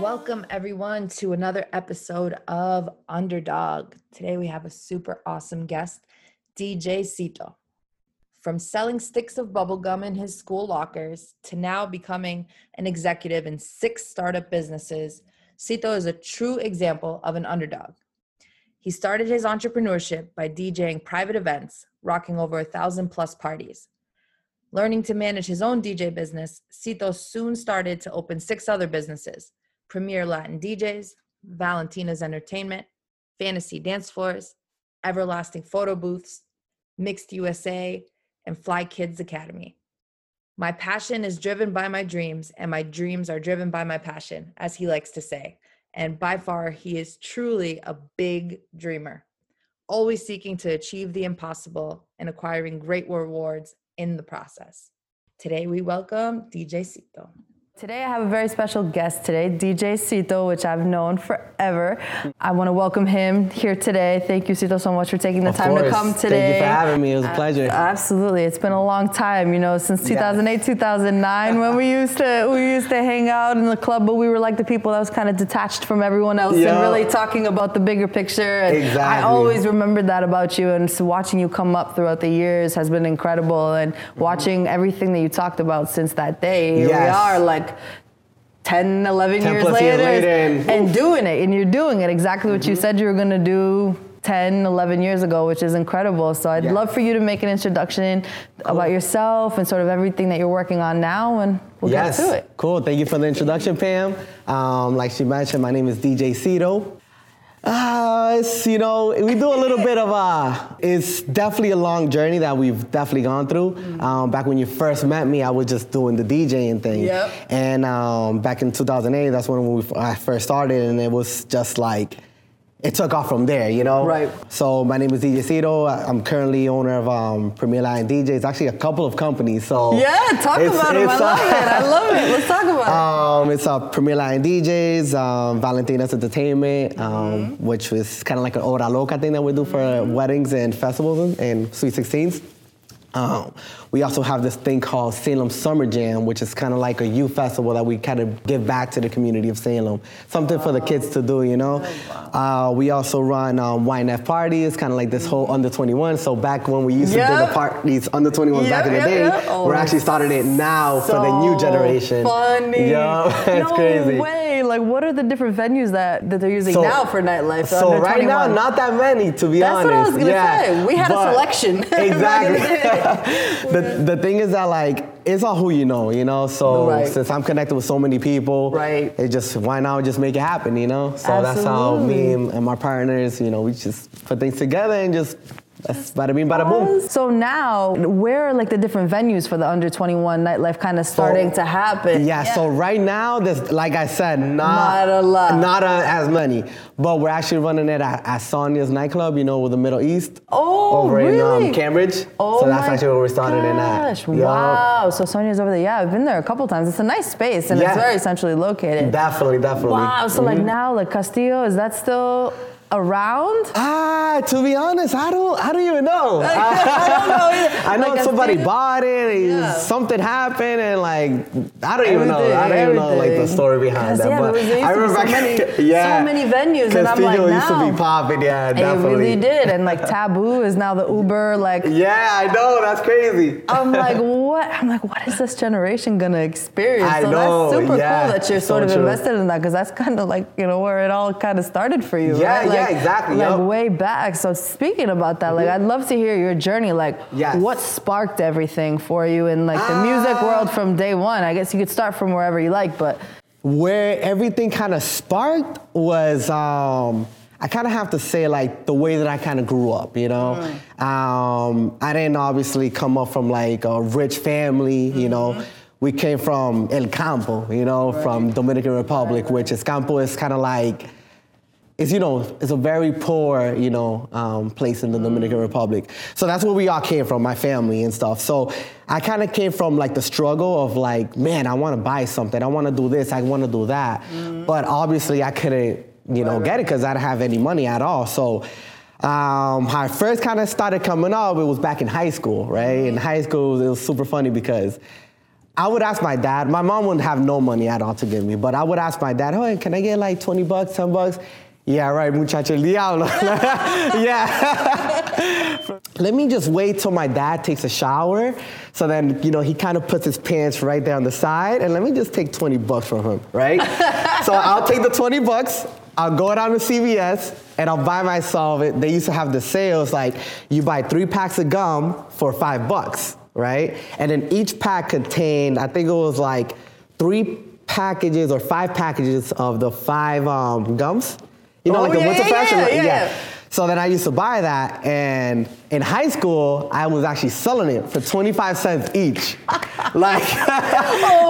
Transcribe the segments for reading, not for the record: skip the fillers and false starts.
Welcome everyone to another episode of Underdog. Today we have a super awesome guest, DJ Cito. From selling sticks of bubblegum in his school lockers to now becoming an executive in 6 startup businesses, Cito is a true example of an underdog. He started his entrepreneurship by DJing private events, rocking over 1,000+ parties. Learning to manage his own DJ business, Cito soon started to open 6 other businesses: Premier Latin DJs, Valentina's Entertainment, Fantasy Dance Floors, Everlasting Photo Booths, Mixed USA, and Fly Kids Academy. My passion is driven by my dreams, and my dreams are driven by my passion, as he likes to say. And by far, he is truly a big dreamer, always seeking to achieve the impossible and acquiring great rewards in the process. Today, we welcome DJ Cito. Today, I have a very special guest today, DJ Cito, which I've known forever. I want to welcome him here today. Thank you, Cito, so much for taking the time to come today. Thank you for having me. It was a pleasure. Absolutely. It's been a long time, since 2008, 2009, when we used to hang out in the club, but we were like the people that was kind of detached from everyone else and really talking about the bigger picture. And exactly. I always remembered that about you, and so watching you come up throughout the years has been incredible, and watching everything that you talked about since that day, here we are, like 10, 11 years later and doing it, and you're doing it exactly what you said you were going to do 10, 11 years ago, which is incredible. So I'd love for you to make an introduction about yourself and sort of everything that you're working on now, and we'll get to it. Cool. Thank you for the introduction, Pam. Like she mentioned, my name is DJ Cito. We do a little bit of it's definitely a long journey that we've definitely gone through. Back when you first met me, I was just doing the DJing thing. Yep. And back in 2008, that's when I first started, and it was just like, it took off from there, Right. So my name is DJ Cito. I'm currently owner of Premier Latin DJs, actually a couple of companies. So talk about them. I love it. Let's talk about it. It's Premier Latin DJs, Valentina's Entertainment, which was kind of like an Hora Loca thing that we do for weddings and festivals and Sweet 16s. We also have this thing called Salem Summer Jam, which is kind of like a youth festival that we kind of give back to the community of Salem. Something for the kids to do, We also run YNF parties, kind of like this whole under 21. So back when we used to do the parties under 21 back in the day, we're actually starting it now for the new generation. Funny. It's crazy. No way. Like, what are the different venues that they're using now for nightlife? So right 21? Now, not that many, to be honest. That's what I was going to say. We had a selection. Exactly. The thing is that, like, it's all who you know? So since I'm connected with so many people, it just, why not just make it happen, So Absolutely. That's how me and my partners, we just put things together and just, that's bada bing, bada boom. So now, where are, the different venues for the under 21 nightlife kind of starting to happen? So right now, there's, like I said, not a lot. Not as many. But we're actually running it at Sonya's nightclub, with the Middle East. Oh, over really? Over in Cambridge. Oh, so that's actually where we started in that. Gosh, wow. So Sonya's over there. Yeah, I've been there a couple times. It's a nice space, and it's very centrally located. Definitely. Wow, so now, Castillo, is that still around? To be honest, I don't even know. I know somebody bought it, and something happened, and I don't even know the story behind that. But I remember so many venues, and I'm like, now used to be popping, definitely. It really did, and Taboo is now the Uber, I know, that's crazy. I'm like, what is this generation gonna experience? I know. That's super cool that you're sort of invested in that, because that's kind of where it all kind of started for you. Yeah, right? Exactly. Way back. So speaking about that, I'd love to hear your journey. What sparked everything for you in the music world from day one? I guess you could start from wherever you like, but where everything kind of sparked was I kind of have to say, like, the way that I kind of grew up, you know? Mm. I didn't obviously come up from, like, a rich family, you know? We came from El Campo, you know, from Dominican Republic, which is Campo is kind of like, it's, you know, it's a very poor, you know, place in the Dominican Republic. So that's where we all came from, my family and stuff. So I kind of came from like the struggle of like, man, I want to buy something. I want to do this. I want to do that. Mm-hmm. But obviously I couldn't, you know, get it because I didn't have any money at all. So how I first kind of started coming up, it was back in high school, right? In high school, it was super funny because I would ask my dad, my mom wouldn't have no money at all to give me, but I would ask my dad, hey, can I get like 20 bucks, 10 bucks? Yeah, right, muchacho el diablo. Yeah. Let me just wait till my dad takes a shower. So then, you know, he kind of puts his pants right there on the side and let me just take 20 bucks from him, right? So I'll take the 20 bucks. I'll go down to CVS and I'll buy myself it. They used to have the sales, like you buy 3 packs of gum for $5. Right? And then each pack contained, I think it was like 3 packages or 5 packages of the 5 gums. You know, like the winter fashion. Yeah. So then I used to buy that, and in high school, I was actually selling it for 25 cents each. Like,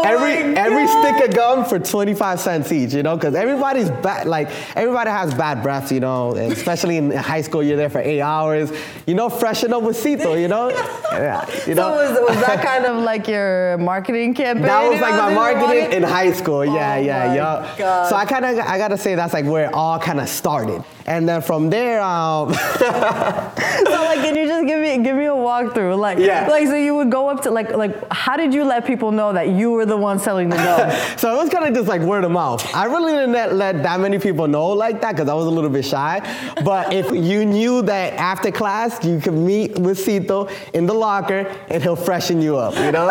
every stick of gum for 25 cents each, you know? Because everybody's bad, like, everybody has bad breath, you know? And especially in high school, you're there for 8 hours. You know, freshen up with Cito, you know? Yeah, you know? So was that kind of like your marketing campaign? That was like my marketing in high school, yeah. So I gotta say that's like where it all kind of started. And then from there, So like, can you just give me a walkthrough? Like, like, so you would go up to like, how did you let people know that you were the one selling the gum? So it was kind of just like word of mouth. I really didn't let that many people know like that because I was a little bit shy. But if you knew that after class, you could meet with Cito in the locker and he'll freshen you up, you know?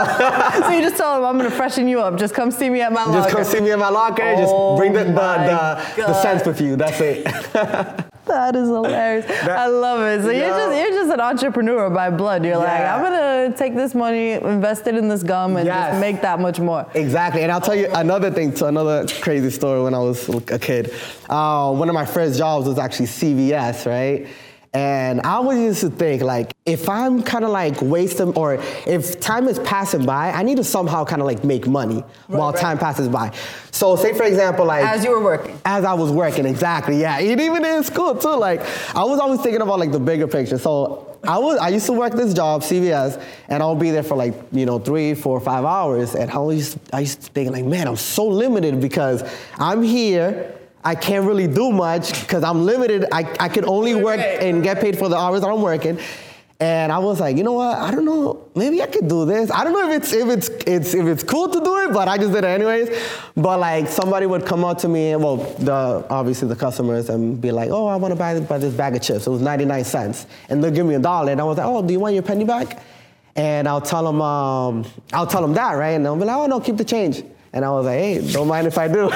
So you just tell him, I'm gonna freshen you up. Just come see me at my locker. Oh, just bring the sense with you. That's it. That is hilarious. I love it. So you're just an entrepreneur by blood. You're like, I'm gonna take this money, invest it in this gum, and just make that much more. Exactly. And I'll tell you another thing, another crazy story when I was a kid. One of my first jobs was actually CVS, right? And I always used to think, like, if I'm kind of like wasting, or if time is passing by, I need to somehow kind of like make money while time passes by. So say, for example, like. As you were working. As I was working, exactly, yeah. And even in school, too, like, I was always thinking about like the bigger picture. So I used to work this job, CVS, and I'll be there for like, you know, 3, 4, 5 hours. And I used to think, like, man, I'm so limited because I'm here. I can't really do much because I'm limited. I can only work and get paid for the hours that I'm working. And I was like, you know what? I don't know. Maybe I could do this. I don't know if it's cool to do it, but I just did it anyways. But like somebody would come up to me, well, obviously the customers, and be like, oh, I want to buy this bag of chips. It was 99 cents. And they'll give me $1. And I was like, oh, do you want your penny back? And I'll tell them that, right? And they'll be like, oh, no, keep the change. And I was like, hey, don't mind if I do.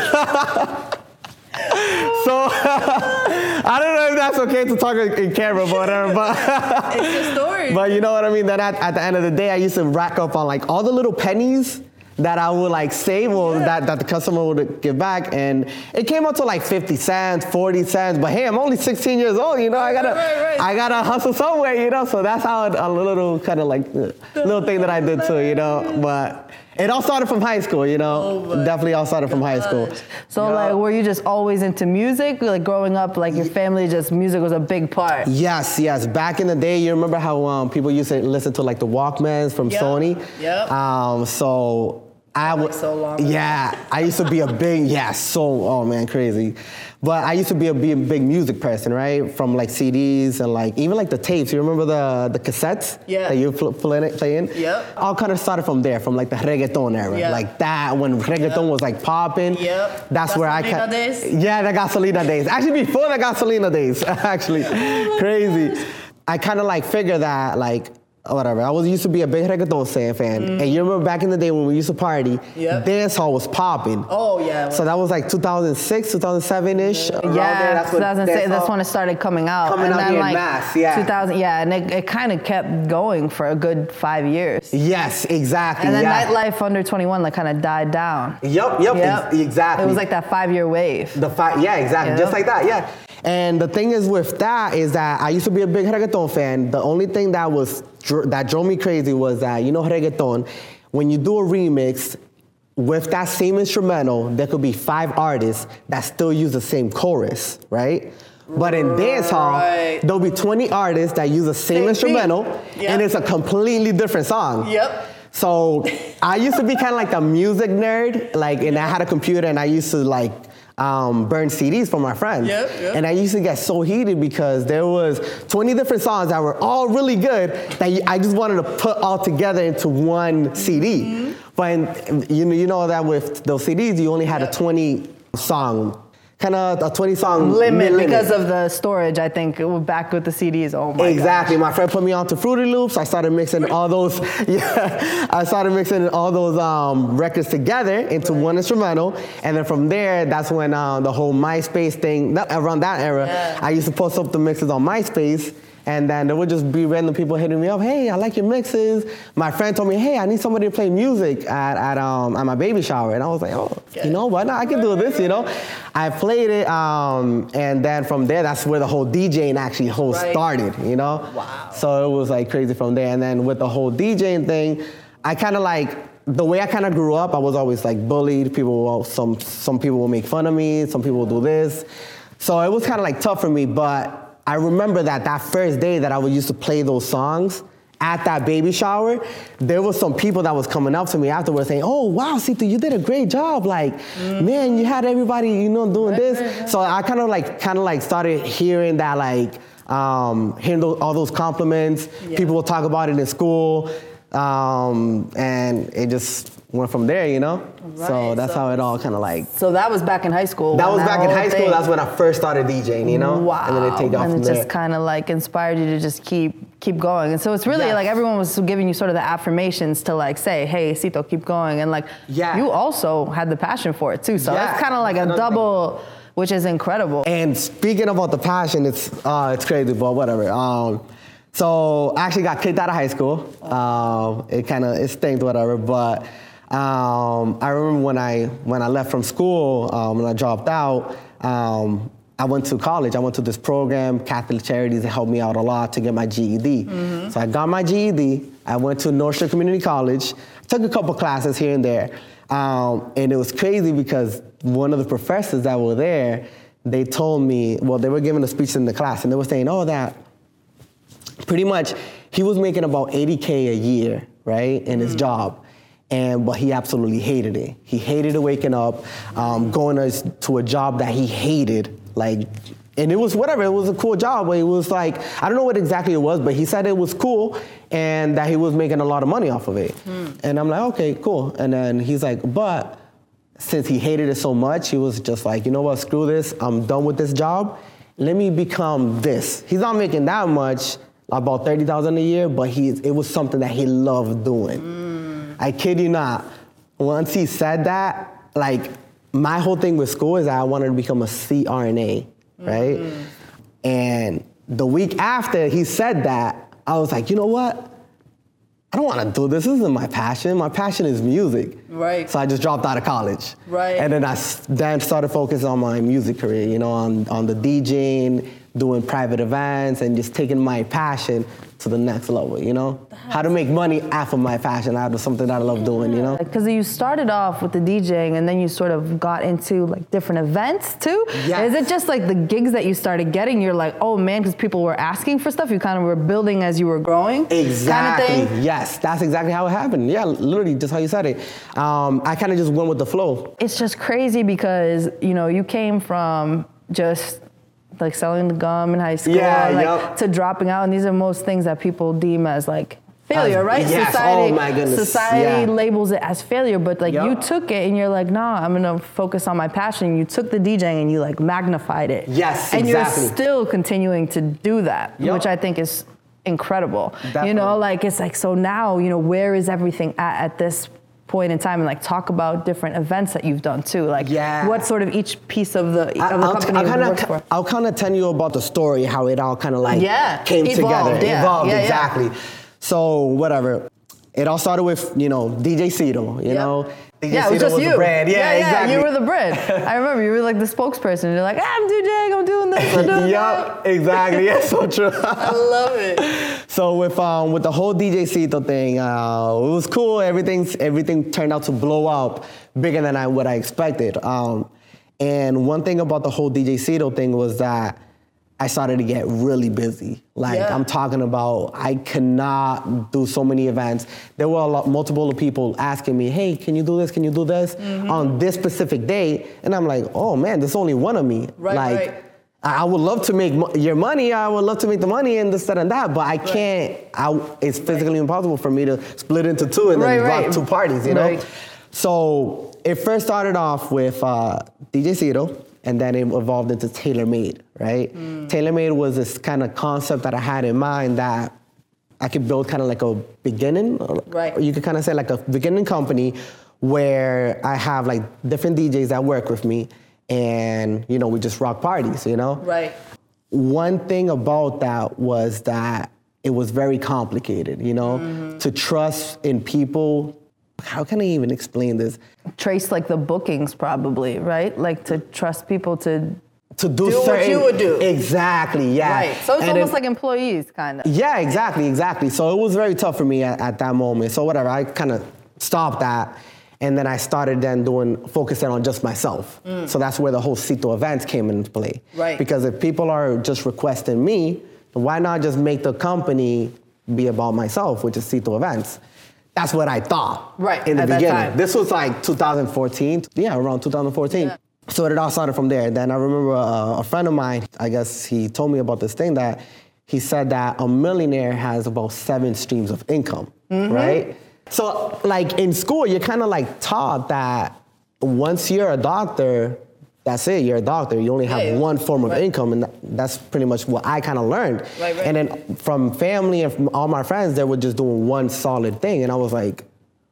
So, I don't know if that's okay to talk in camera, but whatever. But it's a story. But you know what I mean? Then at the end of the day, I used to rack up on like all the little pennies that I would like save or that the customer would give back. And it came up to like 50 cents, 40 cents. But hey, I'm only 16 years old, you know? I gotta hustle somewhere, you know? So that's how a little kind of like little thing that I did too, you know? But it all started from high school, you know? Definitely all started from high school. So you know? Like, were you just always into music? Like growing up, like your family, just music was a big part. Yes. Back in the day, you remember how people used to listen to like the Walkmans from Sony? Yep. So I would, so long. Yeah, I used to be a big, oh man, crazy. But I used to be a big music person, right? From like CDs and like, even like the tapes. You remember the cassettes that you were playing? Yep. All kind of started from there, from like the reggaeton era. Yep. Like that, when reggaeton was like popping. Yep. That's where I kind of, the Gasolina days. Actually, before the Gasolina days, actually. Oh crazy. Gosh. I kind of like figured that like, whatever. I used to be a big reggaeton fan. Mm. And you remember back in the day when we used to party, dance hall was popping. Oh, yeah. So that was like 2006, 2007-ish. Yeah, that's 2006. That's when it started coming out. And out here like in mass, 2000, and it kind of kept going for a good 5 years. Yes, exactly. And then nightlife under 21 like kind of died down. Yep, exactly. It was like that 5-year wave. Yeah, exactly. Yep. Just like that, yeah. And the thing is with that is that I used to be a big reggaeton fan. The only thing that drove me crazy was that, you know, reggaeton, when you do a remix with that same instrumental, there could be 5 artists that still use the same chorus, right? But in dance hall, there'll be 20 artists that use the same instrumental, yep. and it's a completely different song. Yep. So I used to be kind of like a music nerd, like, and I had a computer and I used to like burn CDs for my friends. Yep, yep. And I used to get so heated because there was 20 different songs that were all really good that I just wanted to put all together into one CD. Mm-hmm. But you know that with those CDs, you only had a 20-song. Kind of a 20-song limit because of the storage. I think back with the CDs. Oh my! Exactly. Gosh. My friend put me onto Fruity Loops. I started mixing all those. Yeah, I started mixing all those records together into one instrumental, and then from there, that's when the whole MySpace thing. Around that era, I used to post up the mixes on MySpace. And then there would just be random people hitting me up. Hey, I like your mixes. My friend told me, hey, I need somebody to play music at my baby shower. And I was like, oh, you know what? I can do this, you know? I played it. And then from there, that's where the whole DJing started, you know? Wow. So it was like crazy from there. And then with the whole DJing thing, I kind of like, the way I kind of grew up, I was always like bullied. Some people will make fun of me. Some people will do this. So it was kind of like tough for me, but I remember that first day that I used to play those songs at that baby shower, there was some people that was coming up to me afterwards saying, oh, wow, Cito, you did a great job. Like, man, you had everybody, you know, doing this. So I kind of like started hearing that, like, all those compliments. Yeah. People will talk about it in school. And it just went from there, you know? Right. So that's how it all kind of like... So that was back in high school. That was back in high school. That's when I first started DJing, you know? Wow. And then it just kind of like inspired you to just keep going. And so it's really like everyone was giving you sort of the affirmations to like say, hey, Cito, keep going. And like you also had the passion for it too. So that's kind of like a double... Which is incredible. And speaking about the passion, it's crazy, but whatever. So I actually got kicked out of hhigh school. It stinks, whatever. But I remember when I left from school, when I dropped out, I went to college. I went to this program, Catholic Charities, that helped me out a lot to get my GED. Mm-hmm. So I got my GED. I went to North Shore Community College. Took a couple classes here and there. And it was crazy because one of the professors that were there, they told me, well, they were giving a speech in the class, and they were saying, oh, that... Pretty much, he was making about $80K a year, right, in his job, but he absolutely hated it. He hated waking up, going to a job that he hated, like, and it was whatever. It was a cool job, but it was like, I don't know what exactly it was, but he said it was cool and that he was making a lot of money off of it. And I'm like, okay, cool. And then he's like, but since he hated it so much, he was just like, you know what, screw this. I'm done with this job. Let me become this. He's not making that much. About $30,000 a year, but it was something that he loved doing. I kid you not. Once he said that, like, my whole thing with school is that I wanted to become a CRNA, right? And the week after he said that, I was like, you know what? I don't want to do this. This isn't my passion. My passion is music. Right. So I just dropped out of college. Right. And then I started focusing on my music career, you know, on the DJing, doing private events, and just taking my passion to the next level, you know? How to make money off of my passion, out of something that I love doing, you know? Because you started off with the DJing, and then you sort of got into, like, different events, too? Yes. Is it just, like, the gigs that you started getting, you're like, oh, man, because people were asking for stuff? You kind of were building as you were growing? Exactly, kind of thing? Yes. That's exactly how it happened. Yeah, literally, just how you said it. I kind of just went with the flow. It's just crazy because, you know, you came from just... like selling the gum in high school, to dropping out, and these are most things that people deem as like failure, right? Yes. Society, oh my goodness. Society labels it as failure, but like you took it and you're like, nah, I'm gonna focus on my passion. You took the DJing and you like magnified it. Yes, and exactly. You're still continuing to do that, which I think is incredible. Definitely. You know, like it's like so now, you know, where is everything at this point in time, and like talk about different events that you've done too. Like, what sort of each piece of the company you worked for? I'll kind of tell you about the story, how it all kind of like came together, evolved exactly. So whatever, it all started with DJ Cito, you know. Yeah, it was just you. Yeah, yeah, exactly. You were the bread. I remember you were like the spokesperson. You're like, I'm DJing, I'm doing this, I'm doing that. Yep, exactly. That's so true. I love it. So with the whole DJ Cito thing, it was cool. Everything turned out to blow up bigger than what I expected. And one thing about the whole DJ Cito thing was that I started to get really busy. Like, yeah. I'm talking about, I cannot do so many events. There were multiple people asking me, hey, can you do this? Can you do this? Mm-hmm. On this specific day. And I'm like, oh man, there's only one of me. Right, like, right. I would love to make your money. I would love to make the money and this, that, and that. But I can't, it's physically impossible for me to split into two and then rock two parties, you know? Right. So it first started off with DJ Cito. And then it evolved into TaylorMade, right? Mm. TaylorMade was this kind of concept that I had in mind that I could build kind of like a beginning, right? You could kind of say like a beginning company where I have like different DJs that work with me and, you know, we just rock parties, you know? Right. One thing about that was that it was very complicated, you know? Mm-hmm. To trust in people. How can I even explain this? Trace like the bookings probably, right? Like to trust people to do certain, what you would do. Exactly, yeah. Right, so it's almost like employees kind of. Yeah, exactly. So it was very tough for me at that moment. So whatever, I kind of stopped that. And then I started focusing on just myself. Mm. So that's where the whole Cito Events came into play. Right. Because if people are just requesting me, why not just make the company be about myself, which is Cito Events? That's what I thought in the beginning. This was like 2014. Yeah, around 2014. Yeah. So it all started from there. Then I remember a friend of mine, I guess he told me about this thing that he said that a millionaire has about 7 streams of income, mm-hmm. right? So like in school, you're kind of like taught that once you're a doctor, that's it, you're a doctor. You only have one form of income, and that's pretty much what I kind of learned. Right. And then from family and from all my friends, they were just doing one solid thing. And I was like,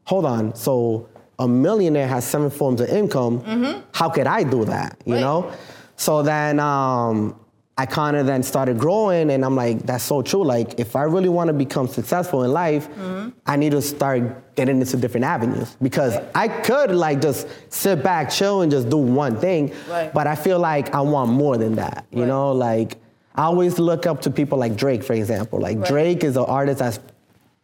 hold on, so a millionaire has 7 forms of income. Mm-hmm. How could I do that, you know? So then I kind of then started growing, and I'm like, that's so true. Like, if I really want to become successful in life, mm-hmm. I need to start getting into different avenues because I could like just sit back, chill, and just do one thing. Right. But I feel like I want more than that. You know, like I always look up to people like Drake, for example. Like Drake is an artist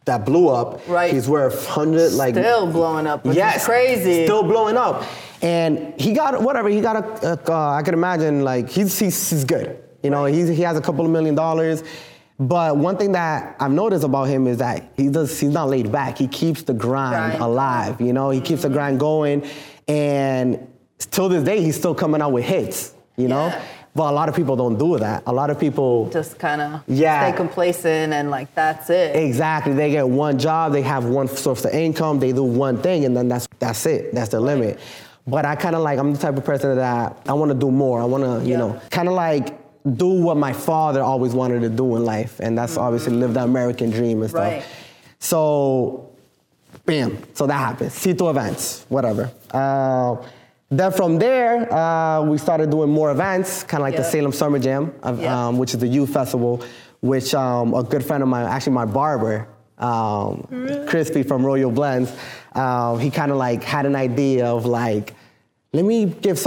that blew up. Right. He's worth 100 like still blowing up. Yes, crazy. Still blowing up, and he got whatever he got. I could imagine like he's good. You know, he has a couple of $1 million. But one thing that I've noticed about him is that he's not laid back. He keeps the grind alive, you know? He keeps the grind going. And till this day, he's still coming out with hits, you know? But a lot of people don't do that. A lot of people just kind of stay complacent and like, that's it. Exactly. They get one job. They have one source of income. They do one thing, and then that's it. That's the limit. But I kind of like, I'm the type of person that I want to do more. I want to, you know, kind of like do what my father always wanted to do in life, and that's obviously live the American dream and stuff. So, bam. So that happened. Cito Events, whatever. Then from there, we started doing more events, kind of like the Salem Summer Jam, which is the youth festival, which a good friend of mine, actually my barber, Crispy from Royal Blends, he kind of like had an idea of like, let me give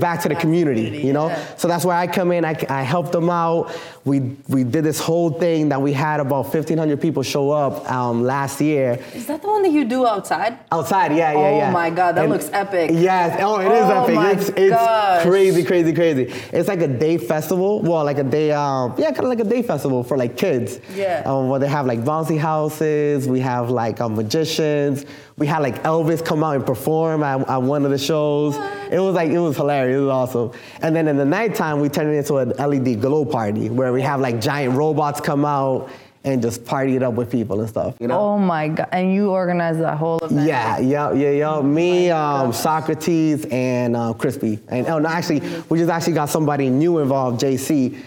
back to the community, you know? Yeah. So that's where I come in, I helped them out. We did this whole thing that we had about 1,500 people show up last year. Is that the one that you do outside? Outside, yeah. Oh my God, that looks epic. Yes, it is epic. My it's crazy. It's like a day festival, kind of like a day festival for like kids. Yeah. Where they have like bouncy houses, we have like magicians, we had like Elvis come out and perform at one of the shows. What? It was hilarious, it was awesome. And then in the nighttime, we turned it into an LED glow party where we have like giant robots come out and just party it up with people and stuff, you know? Oh my God, and you organized that whole event? Yeah. Me, Socrates, and Crispy. And we just actually got somebody new involved, JC.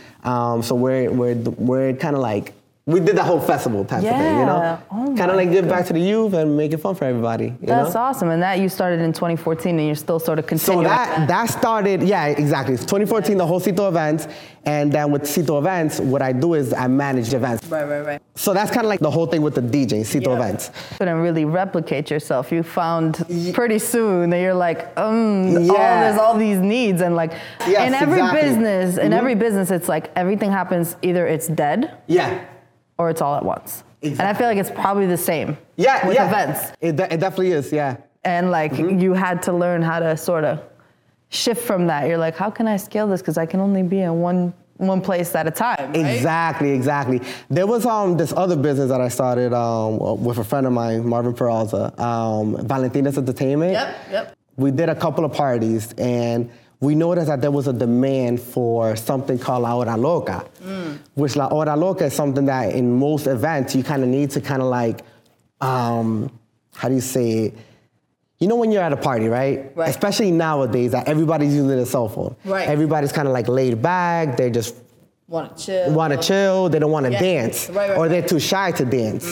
So we're kind of like we did the whole festival type of thing, you know? Oh kind of like give back to the youth and make it fun for everybody. That's awesome. And that you started in 2014 and you're still sort of continuing. So that started, yeah, exactly. It's 2014, the whole Cito Events. And then with Cito Events, what I do is I manage the events. Right. So that's kind of like the whole thing with the DJ, Cito Events. Couldn't really replicate yourself. You found pretty soon that you're like, there's all these needs. And like, in every business, it's like everything happens, either it's dead. Yeah. Or it's all at once. Exactly. And I feel like it's probably the same with events. It definitely is, yeah. And like you had to learn how to sort of shift from that. You're like, how can I scale this? Because I can only be in one place at a time, right? Exactly. There was this other business that I started with a friend of mine, Marvin Peraza, Valentina's Entertainment. Yep. We did a couple of parties and we noticed that there was a demand for something called La Hora Loca, which La Hora Loca is something that in most events you kind of need to kind of like, how do you say it? You know when you're at a party, right? Especially nowadays that everybody's using their cell phone. Right. Everybody's kind of like laid back. They just want to chill. They don't want to dance or they're too shy to dance.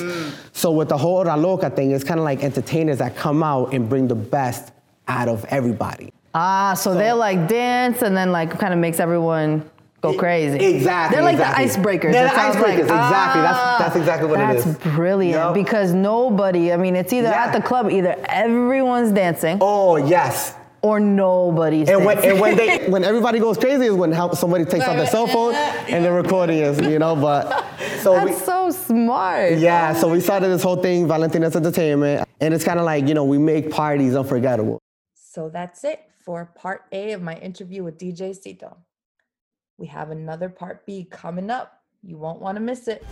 So with the whole La Hora Loca thing, it's kind of like entertainers that come out and bring the best out of everybody. So they like dance and then like kind of makes everyone go crazy. Exactly. They're like the icebreakers. They're the icebreakers, like, exactly. That's exactly what it is. That's brilliant because nobody, I mean, it's either at the club, either everyone's dancing. Oh, yes. Or nobody's dancing. And when everybody goes crazy is when somebody takes out their cell phone and they're recording us, you know, but. So smart. Yeah, so we started this whole thing, Valentina's Entertainment, and it's kind of like, you know, we make parties unforgettable. So that's it for part A of my interview with DJ Cito. We have another part B coming up. You won't want to miss it.